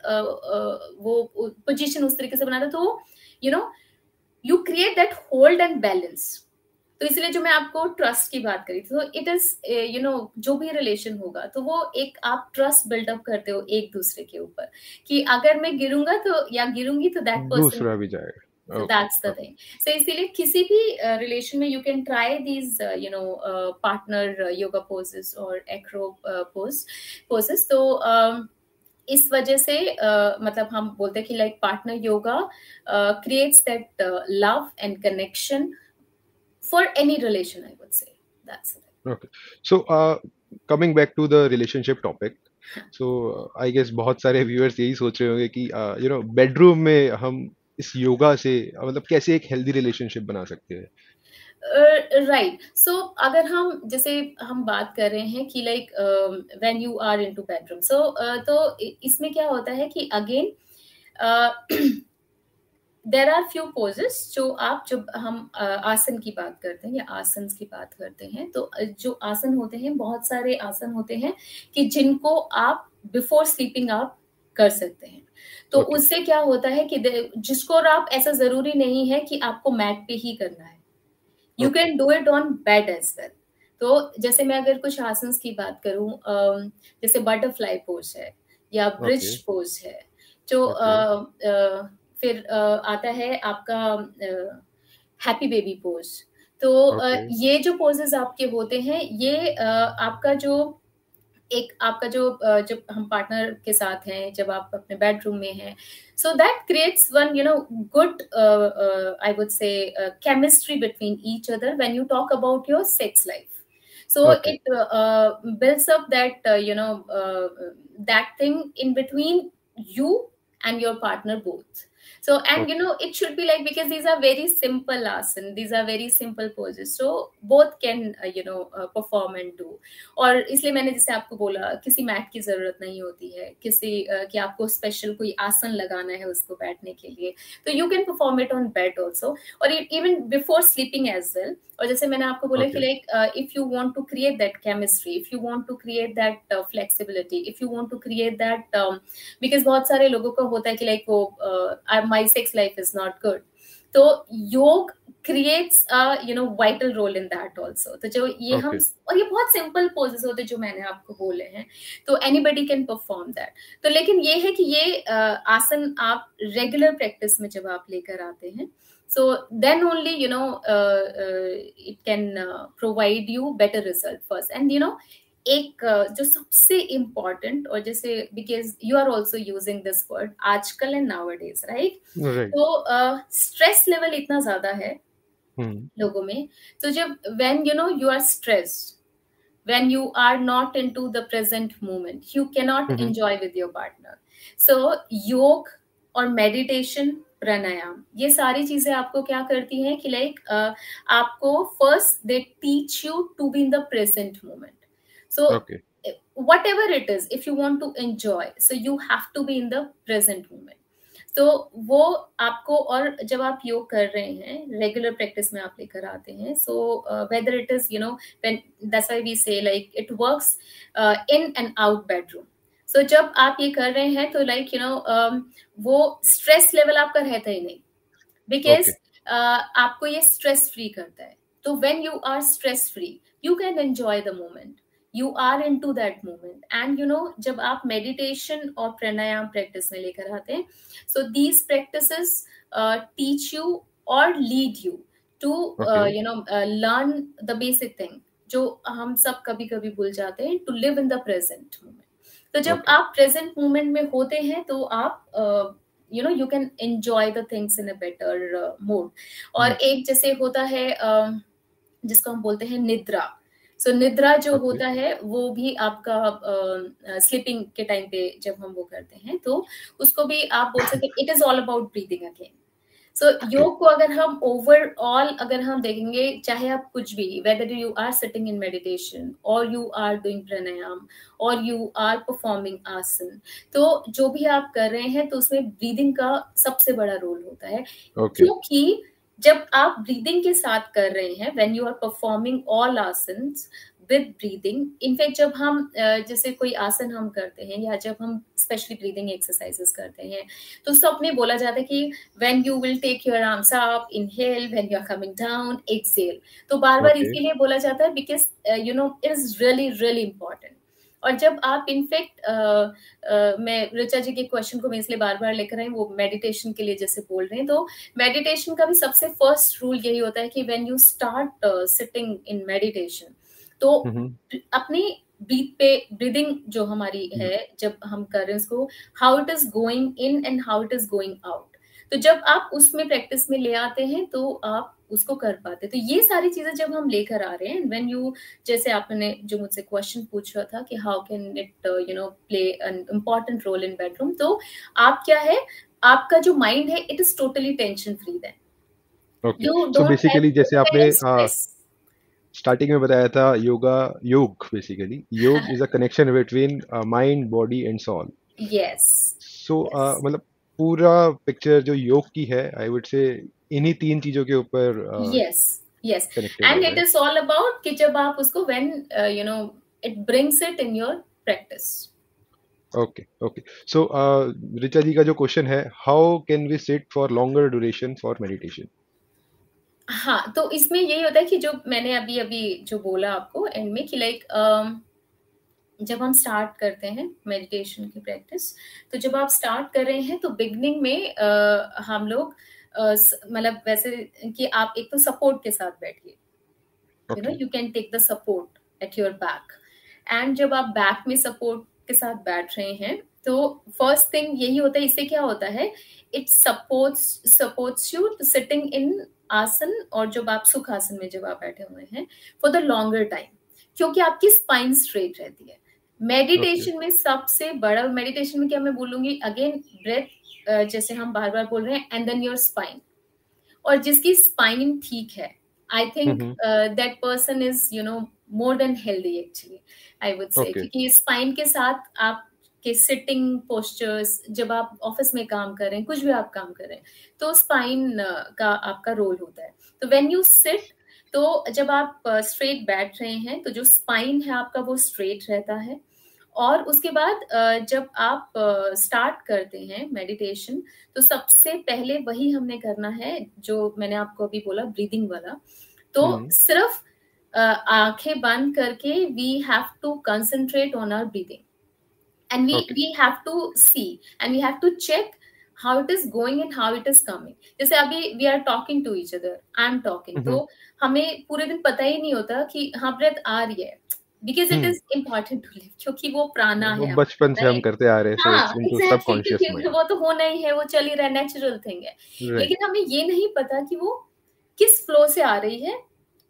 वो पोजिशन उस तरीके से बनाता तो you know You create that hold and balance. तो इसलिए जो मैं आपको ट्रस्ट की बात करी तो it is you know जो भी relation होगा तो वो एक आप trust build up करते हो एक दूसरे के ऊपर कि अगर मैं गिरूंगा तो या गिरूंगी तो that person दूसरा भी जाएगा. That's the thing. So इसीलिए किसी भी relation में you can try these you know partner yoga poses or acro poses. तो इस वजह से मतलब हम बोलते हैं कि like partner yoga creates that love and connection for any relation I would say that's it. Okay. So coming back to the relationship topic so I guess बहुत सारे व्यूअर्स यही सोच रहे होंगे कि यू नो बेडरूम में हम इस योगा से मतलब कैसे एक हेल्दी रिलेशनशिप बना सकते हैं. राइट. सो अगर हम जैसे हम बात कर रहे हैं कि like when you are into bedroom so तो इसमें क्या होता है कि again there are few poses जो आप जब हम आसन की बात करते हैं या आसन की बात करते हैं तो जो आसन होते हैं बहुत सारे आसन होते हैं कि जिनको आप बिफोर स्लीपिंग आप कर सकते हैं. तो उससे क्या होता है कि जिसको आप ऐसा जरूरी नहीं है कि आपको मैट पे ही करना है. You can do it on bed as well. तो जैसे मैं अगर कुछ आसन की बात करूं जैसे बटरफ्लाई पोज है या ब्रिज पोज है जो फिर आता है आपका हैप्पी बेबी पोज. तो ये जो पोजेस आपके होते हैं ये आपका जो एक आपका जो जब हम पार्टनर के साथ हैं जब आप अपने बेडरूम में हैं so that creates one you know good I would say chemistry between each other when you talk about your sex life. So it builds up that you know that thing in between you and your partner both. So, and you know, it should be like, because these are very simple asanas, these are very simple poses. So, both can, you know, perform and do. और इसलिए मैंने जैसे आपको बोला, किसी mat की जरूरत नहीं होती है, किसी कि आपको स्पेशल कोई आसन लगाना है उसको बैठने के लिए. तो you can perform it on bed also, or even before sleeping as well. और जैसे मैंने आपको बोला कि like, if you want to create that chemistry, if you want to create that flexibility, if you want to create that, because बहुत सारे लोगों को होता है कि like वो my sex life is not good. तो योग creates a vital role in that also. तो जो ये हम और ये बहुत simple poses होते जो मैंने आपको बोले हैं, तो anybody can perform that. तो लेकिन ये है कि ये आसन आप regular practice में जब आप लेकर आते हैं, so then only it can provide you better result first. And एक जो सबसे इम्पोर्टेंट और जैसे because you are also using this word आजकल एंड नाउअडेज राइट, तो स्ट्रेस लेवल इतना ज्यादा है लोगों में. तो जब when you are stressed, when you are not into the present moment, you can not enjoy with your partner. So योग और मेडिटेशन, प्राणायाम, ये सारी चीजें आपको क्या करती हैं कि लाइक आपको first they teach you to be in the present moment. So whatever it is, if you want to enjoy, so you have to be in the present moment. So वो आपको, और जब आप योग कर रहे हैं रेगुलर प्रैक्टिस में आप लेकर आते हैं, so whether it is when, that's why we say like it works in and out bedroom. So जब आप ये कर रहे हैं तो like वो stress level आपका रहता ही नहीं, because आपको ये stress free करता है. तो when you are stress free, you can enjoy the moment. You are into that moment, and जब आप meditation और प्राणायाम practice में लेकर आते हैं, so these practices teach you or lead you to learn the basic thing जो हम सब कभी कभी भूल जाते हैं, to live in the present moment. तो जब आप present moment में होते हैं तो आप you can enjoy the things in a better mode. और एक जैसे होता है जिसको हम बोलते हैं निद्रा. सो निद्रा जो होता है वो भी आपका स्लीपिंग के टाइम पे जब हम वो करते हैं तो उसको भी आप बोल सकते हैं it is all about breathing again. So योग को अगर हम ओवरऑल अगर हम देखेंगे, चाहे आप कुछ भी, whether you are sitting in meditation और यू आर डूइंग प्राणायाम और यू आर परफॉर्मिंग आसन, तो जो भी आप कर रहे हैं तो उसमें ब्रीदिंग का सबसे बड़ा रोल होता है. क्योंकि जब आप ब्रीदिंग के साथ कर रहे हैं, when you are performing all asanas with breathing, in fact जब हम जैसे कोई आसन हम करते हैं या जब हम स्पेशली ब्रीदिंग एक्सरसाइजेस करते हैं तो सब में बोला जाता है कि when you will take your arms up inhale, when you are coming down exhale. तो बार बार इसीलिए बोला जाता है because it is really really important. और जब आप इनफैक्ट मैं ऋचा जी के क्वेश्चन को मैं इसलिए बार बार लेकर आई, वो मेडिटेशन के लिए जैसे बोल रहे हैं, तो मेडिटेशन का भी सबसे फर्स्ट रूल यही होता है कि when you start sitting in meditation तो अपनी ब्रीदिंग जो हमारी है जब हम कर रहे हैं उसको, how it is going in and how it is going out, तो जब आप उसमें प्रैक्टिस में ले आते हैं तो आप उसको कर पाते. तो ये सारी चीजें जब हम लेकर आ रहे हैं, व्हेन यू, जैसे आपने जो मुझसे क्वेश्चन पूछा था कि how can it play an important role in bedroom, तो आप क्या है, आपका जो माइंड है it is totally tension free then. So basically जैसे आपने स्टार्टिंग में बताया था, योग बेसिकली योग is a connection between mind, body and soul. Yes, so मतलब पूरा पिक्चर जो योग की है, आई वुड से इन्हीं तीन चीजों के ऊपर. Yes yes, and it is all about कि जब आप उसको when it brings it in your practice. Okay okay, so Richa ji का जो क्वेश्चन है, how can we sit for longer duration for meditation. हाँ, तो इसमें यही होता है कि जो मैंने अभी अभी जो बोला आपको एंड में कि लाइक जब हम स्टार्ट करते हैं मेडिटेशन की प्रैक्टिस, तो जब आप स्टार्ट कर रहे हैं तो बिगनिंग में हम लोग मतलब वैसे कि आप एक तो सपोर्ट के साथ बैठिए, you can take the support at your back. And जब आप बैक में सपोर्ट के साथ बैठ रहे हैं तो फर्स्ट थिंग यही होता है, इससे क्या होता है, it supports you to sitting in asana, और जब आप सुखासन में जब आप बैठे हुए हैं फॉर द लॉन्गर टाइम, क्योंकि आपकी स्पाइन स्ट्रेट रहती है. मेडिटेशन में सबसे बड़ा, मेडिटेशन में क्या मैं बोलूंगी, अगेन ब्रेथ जैसे हम बार बार बोल रहे हैं, एंड देन योर स्पाइन. और जिसकी स्पाइन ठीक है, I think that person is more than healthy actually, I would say, क्योंकि स्पाइन के साथ आप के सिटिंग पोस्चर्स, जब आप ऑफिस में काम कर रहे हैं, कुछ भी आप काम कर रहे हैं, तो स्पाइन का आपका रोल होता है. तो व्हेन यू सिट, तो जब आप स्ट्रेट बैठ रहे हैं तो जो स्पाइन है आपका वो स्ट्रेट रहता है, और उसके बाद जब आप स्टार्ट करते हैं मेडिटेशन तो सबसे पहले वही हमने करना है जो मैंने आपको अभी बोला, ब्रीदिंग वाला। तो सिर्फ आंखें बंद करके we have to concentrate on our breathing and we have to see and we have to check how it is going and how it is coming. Jaise abhi we are talking to each other, I'm talking, so hame pure din pata hi nahi hota ki ha breath aa rahi hai, because it is important to live, kyunki wo prana hai, wo bachpan se hum karte aa rahe, so it's into subconscious mind, wo to hona hi hai, wo chal hi raha, natural thing hai, lekin hame ye nahi pata ki wo kis flow se aa rahi hai,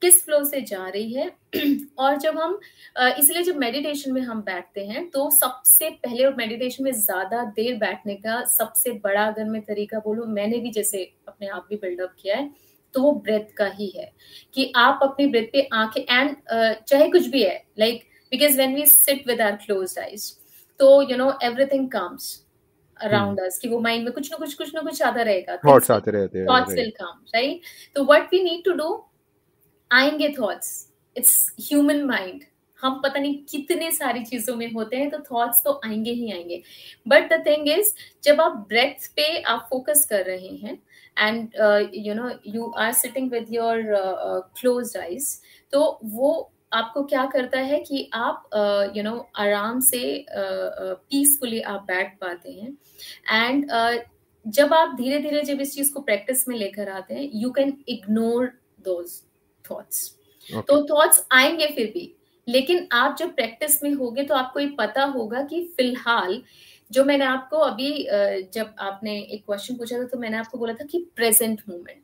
किस flow से जा रही है। और जब हम इसलिए जब मेडिटेशन में हम बैठते हैं तो सबसे पहले, और मेडिटेशन में ज्यादा देर बैठने का सबसे बड़ा अगर मैं तरीका बोलूं, मैंने भी जैसे अपने आप भी बिल्डअप किया है, तो वो ब्रेथ का ही है कि आप अपनी ब्रेथ पे आंखें एंड चाहे कुछ भी है, like because when we sit with our closed eyes तो you know everything comes around us, कि वो माइंड में कुछ ना कुछ आता रहेगा, थॉट्स आते रहते हैं, थॉट्स विल कम, राइट। तो what we need to do, आएंगे थॉट्स, इट्स ह्यूमन माइंड, हम पता नहीं कितने सारी चीजों में होते हैं, तो थॉट्स तो आएंगे ही आएंगे, बट द थिंग इज जब आप ब्रेथ पे आप फोकस कर रहे हैं and you know you are sitting with your closed eyes, तो वो आपको क्या करता है कि आप यू नो आराम से पीसफुली आप बैठ पाते हैं। एंड जब आप धीरे धीरे जब इस चीज को प्रैक्टिस में लेकर आते हैं, you can ignore those thoughts. तो थॉट्स आएंगे फिर भी, लेकिन आप जब प्रैक्टिस में होगे तो आपको ये पता होगा कि फिलहाल जो मैंने आपको अभी जब आपने एक क्वेश्चन पूछा था तो मैंने आपको बोला था कि प्रेजेंट मूवमेंट।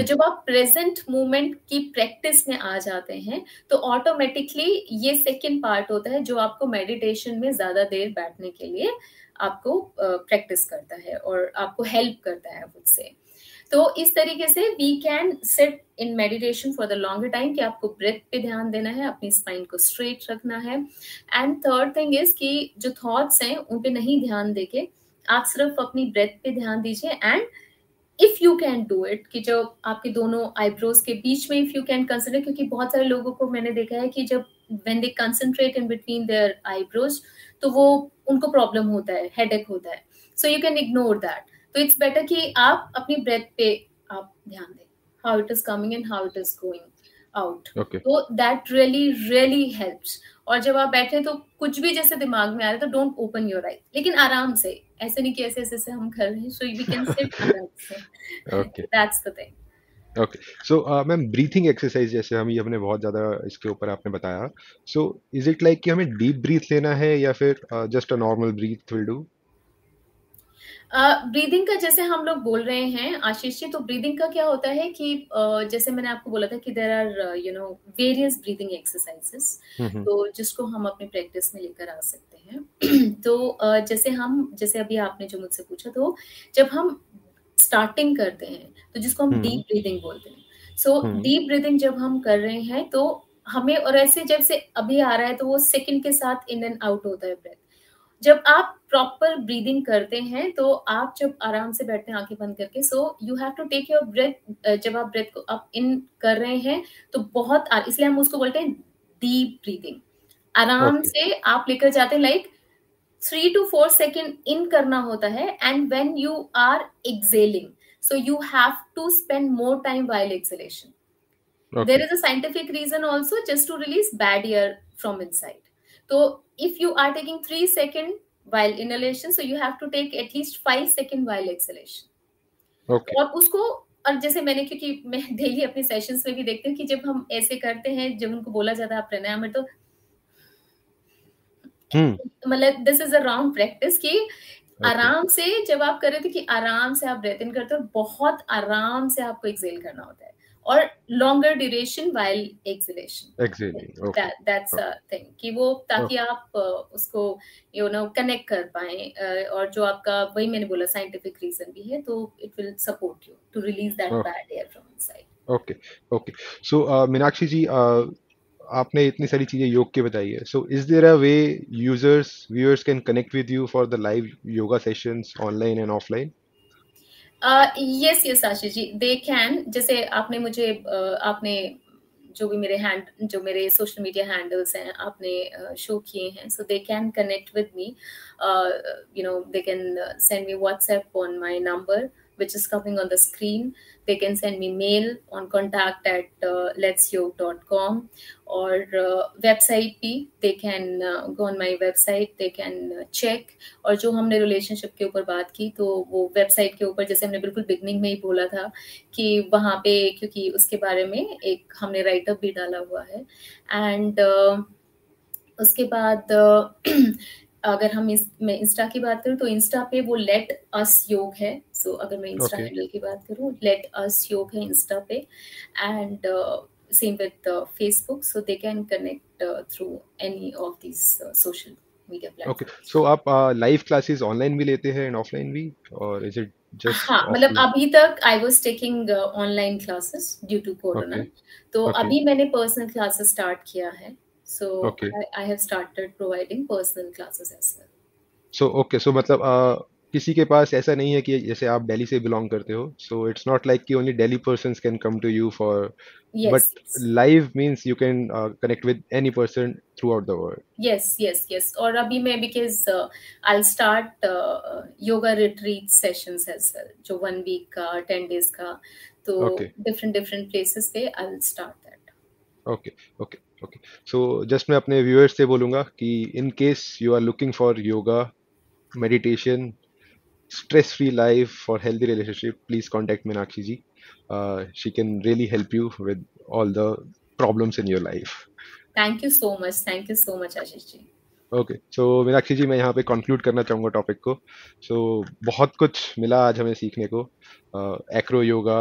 तो जब आप प्रेजेंट मूवमेंट की प्रैक्टिस में आ जाते हैं तो ऑटोमेटिकली ये सेकंड पार्ट होता है जो आपको मेडिटेशन में ज्यादा देर बैठने के लिए आपको प्रैक्टिस करता है और आपको हेल्प करता है खुद से। तो इस तरीके से we can sit in meditation for the longer time, कि आपको ब्रेथ पे ध्यान देना है, अपनी स्पाइन को स्ट्रेट रखना है। एंड थर्ड थिंग इज कि जो थॉट्स हैं उन पे नहीं ध्यान देके आप सिर्फ अपनी ब्रेथ पे ध्यान दीजिए। And if you can do it, कि जो आपके दोनों आईब्रोज के बीच में इफ यू कैन कंसिडर, क्योंकि बहुत सारे लोगों को मैंने देखा है कि जब when they concentrate in between their eyebrows तो वो उनको प्रॉब्लम होता है, हेडेक होता है, so you can ignore that. तो इट्स बेटर कि आप अपनी ब्रेथ पे आप ध्यान दें, how it is coming and how it is going out. तो दैट रियली रियली हेल्प्स। और जब आप बैठे तो कुछ भी जैसे दिमाग में आ रहा है तो डोंट ओपन योर आईज, लेकिन आराम से, ऐसे नहीं कि ऐसे ऐसे हम कर रहे हैं, सो वी कैन सिट आराम से। Okay, that's the thing. Okay, so ma'am breathing exercise जैसे हम हमने बहुत ज़्यादा इसके ऊपर आपने बताया, सो इज इट लाइक कि हमें डीप ब्रीथ लेना है या फिर just a normal breath will do? Breathing का जैसे हम लोग बोल रहे हैं आशीष जी, तो ब्रीदिंग का क्या होता है कि जैसे मैंने आपको बोला था कि there are you know various breathing exercises, तो जिसको हम अपने प्रैक्टिस में लेकर आ सकते हैं। तो जैसे अभी आपने जो मुझसे पूछा, तो जब हम स्टार्टिंग करते हैं तो जिसको हम डीप ब्रीदिंग बोलते हैं। सो डीप ब्रीदिंग जब हम कर रहे हैं तो हमें, और ऐसे जैसे अभी आ रहा है तो वो सेकंड के साथ इन एंड आउट होता है ब्रेथ। जब आप प्रॉपर ब्रीदिंग करते हैं तो आप जब आराम से बैठते हैं आंखें बंद करके, so you have to take your breath. जब आप ब्रेथ को अप इन कर रहे हैं तो बहुत, इसलिए हम उसको बोलते हैं डीप ब्रीदिंग। आराम से आप लेकर जाते हैं, लाइक 3 to 4 सेकेंड इन करना होता है, and when you are exhaling so you have to spend more time while exhalation. There is a scientific reason also, just to release bad air from inside. So if you are taking 3 seconds while inhalation, so you have to take at least 5 seconds while exhalation. Okay. और उसको, और जैसे मैंने, क्योंकि मैं daily अपने sessions में भी देखती हूँ कि जब हम ऐसे करते हैं, जब उनको बोला जाता है आप प्राणायाम में, तो मतलब this is a wrong practice कि आराम से जब आप कर रहे थे कि आराम से आप ब्रेथ इन करते हो, बहुत आराम से आपको एक्सेल करना होता है, और longer duration while exhalation. That's a thing कि वो, ताकि आप उसको यू नो कनेक्ट कर पाए, और जो आपका, वही मैंने बोला साइंटिफिक रीजन भी है, तो it will support you to release that bad air from inside. Okay, okay, so Meenakshi ji, आपने इतनी सारी चीजें योग की बताई है, so is there a way users viewers can connect with you for the live yoga sessions online and offline? Yes Ashish ji, they can. जैसे आपने मुझे आपने जो भी मेरे जो मेरे सोशल मीडिया हैंडल्स हैं आपने शो किए हैं, so they can connect with me, you know, they can send me WhatsApp on my number which is coming on the screen. They can send me mail on contact@letsyoga.com or website पे. They can go on my website. They can check. और जो हमने relationship के ऊपर बात की तो वो website के ऊपर जैसे हमने बिल्कुल beginning में ही बोला था कि वहाँ पे क्योंकि उसके बारे में एक हमने write-up भी डाला हुआ है. And उसके बाद अगर हम मैं इंस्टा की बात करूँ तो इंस्टा पे वो लेट अस योग है. सो अगर मैं इंस्टा हैंडल की बात करूँ लेट अस योग है इंस्टा पे and same with Facebook. So they can connect through any of these social media platform. Okay, so आप लाइव क्लासेस ऑनलाइन भी लेते हैं एंड ऑफलाइन भी, और इज इट जस्ट? हाँ, मतलब अभी तक I was taking online classes due to corona, तो अभी मैंने पर्सनल क्लासेस स्टार्ट किया है. So okay. I have started providing personal classes as well. So okay, so मतलब किसी के पास ऐसा नहीं है कि जैसे आप दिल्ली से belong करते हो, so it's not like कि only Delhi persons can come to you for, yes, but yes. Live means you can connect with any person throughout the world. Yes. और अभी मैं because I'll start yoga retreat sessions as well, जो 1 week का 10 days का, तो different places पे I'll start that. Okay. So, just मैं अपने viewers से बोलूँगा कि in case you are looking for yoga, meditation, stress-free life for healthy relationship, please contact Meenakshi ji. She can really help you with all the problems in your life. Thank you so much, Ashish ji. Okay, so Meenakshi ji, मैं यहाँ पे conclude करना चाहूँगा topic को. So, बहुत कुछ मिला आज हमें सीखने को. Acro yoga,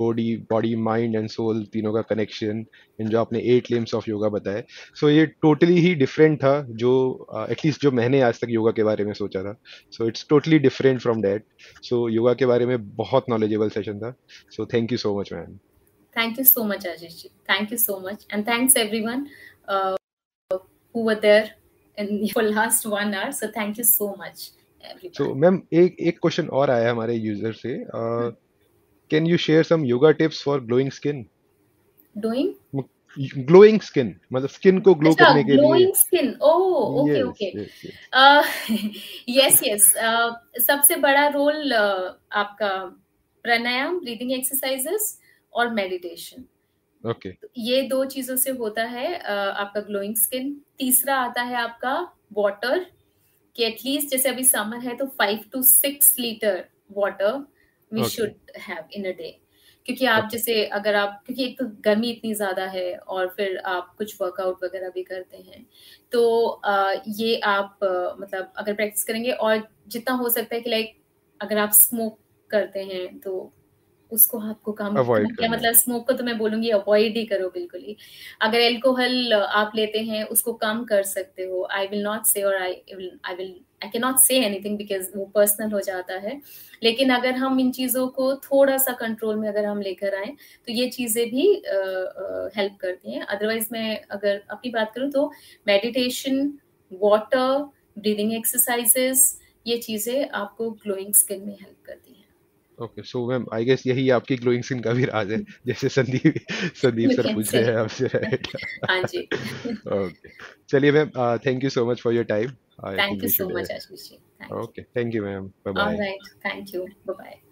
body mind and soul, तीनों का कनेक्शन, इन जो आपने 8 लिम्स ऑफ योगा बताए. सो ये टोटली ही डिफरेंट था जो एटलीस्ट जो मैंने आज तक योगा के बारे में सोचा था. So it's totally different from that. So yoga के बारे में बहुत नॉलेजेबल सेशन था. So thank you so much ma'am. Thank you so much Ashish ji. Thank you so much and thanks everyone who were there in for last 1 hour. So thank you so much. So, ma'am एक question और आया हमारे user से. Can you share some yoga tips for glowing skin, मतलब skin को glow करने के लिए. Glowing skin, oh okay. Yes, सबसे बड़ा रोल आपका प्राणायाम, ब्रीदिंग एक्सरसाइजेस और मेडिटेशन. ओके, ये 2 चीजों से होता है आपका ग्लोइंग स्किन. तीसरा आता है आपका वाटर, कि एटलीस्ट जैसे अभी समर है तो 5 to 6 litre water we should have in a day. क्योंकि आप जैसे अगर आप, क्योंकि एक तो गर्मी इतनी ज्यादा है और फिर आप कुछ वर्कआउट वगैरह भी करते हैं, तो ये आप मतलब अगर प्रैक्टिस करेंगे, और जितना हो सकता है कि लाइक अगर आप स्मोक करते हैं तो उसको आपको काम क्या, मतलब स्मोक को तो मैं बोलूंगी अवॉइड ही करो बिल्कुल ही. अगर एल्कोहल आप लेते हैं उसको कम कर सकते हो. I can not say anything because वो पर्सनल हो जाता है. लेकिन अगर हम इन चीजों को थोड़ा सा कंट्रोल में अगर हम लेकर आए तो ये चीजें भी हेल्प करती हैं. अदरवाइज मैं अगर अपनी बात करूँ तो मेडिटेशन, वाटर, ब्रीदिंग एक्सरसाइजेस, ये चीजें आपको ग्लोइंग स्किन में हेल्प करती हैं. Okay, so ma'am I guess यही आपकी ग्लोइंग स्किन का भी राज है, जैसे संदीप सर पूछ रहे हैं आपसे. हाँ जी, ओके, चलिए ma'am, thank you so much for your time. Thank you so much Ashish ji. Okay, thank you ma'am, bye bye. Alright, thank you, bye bye.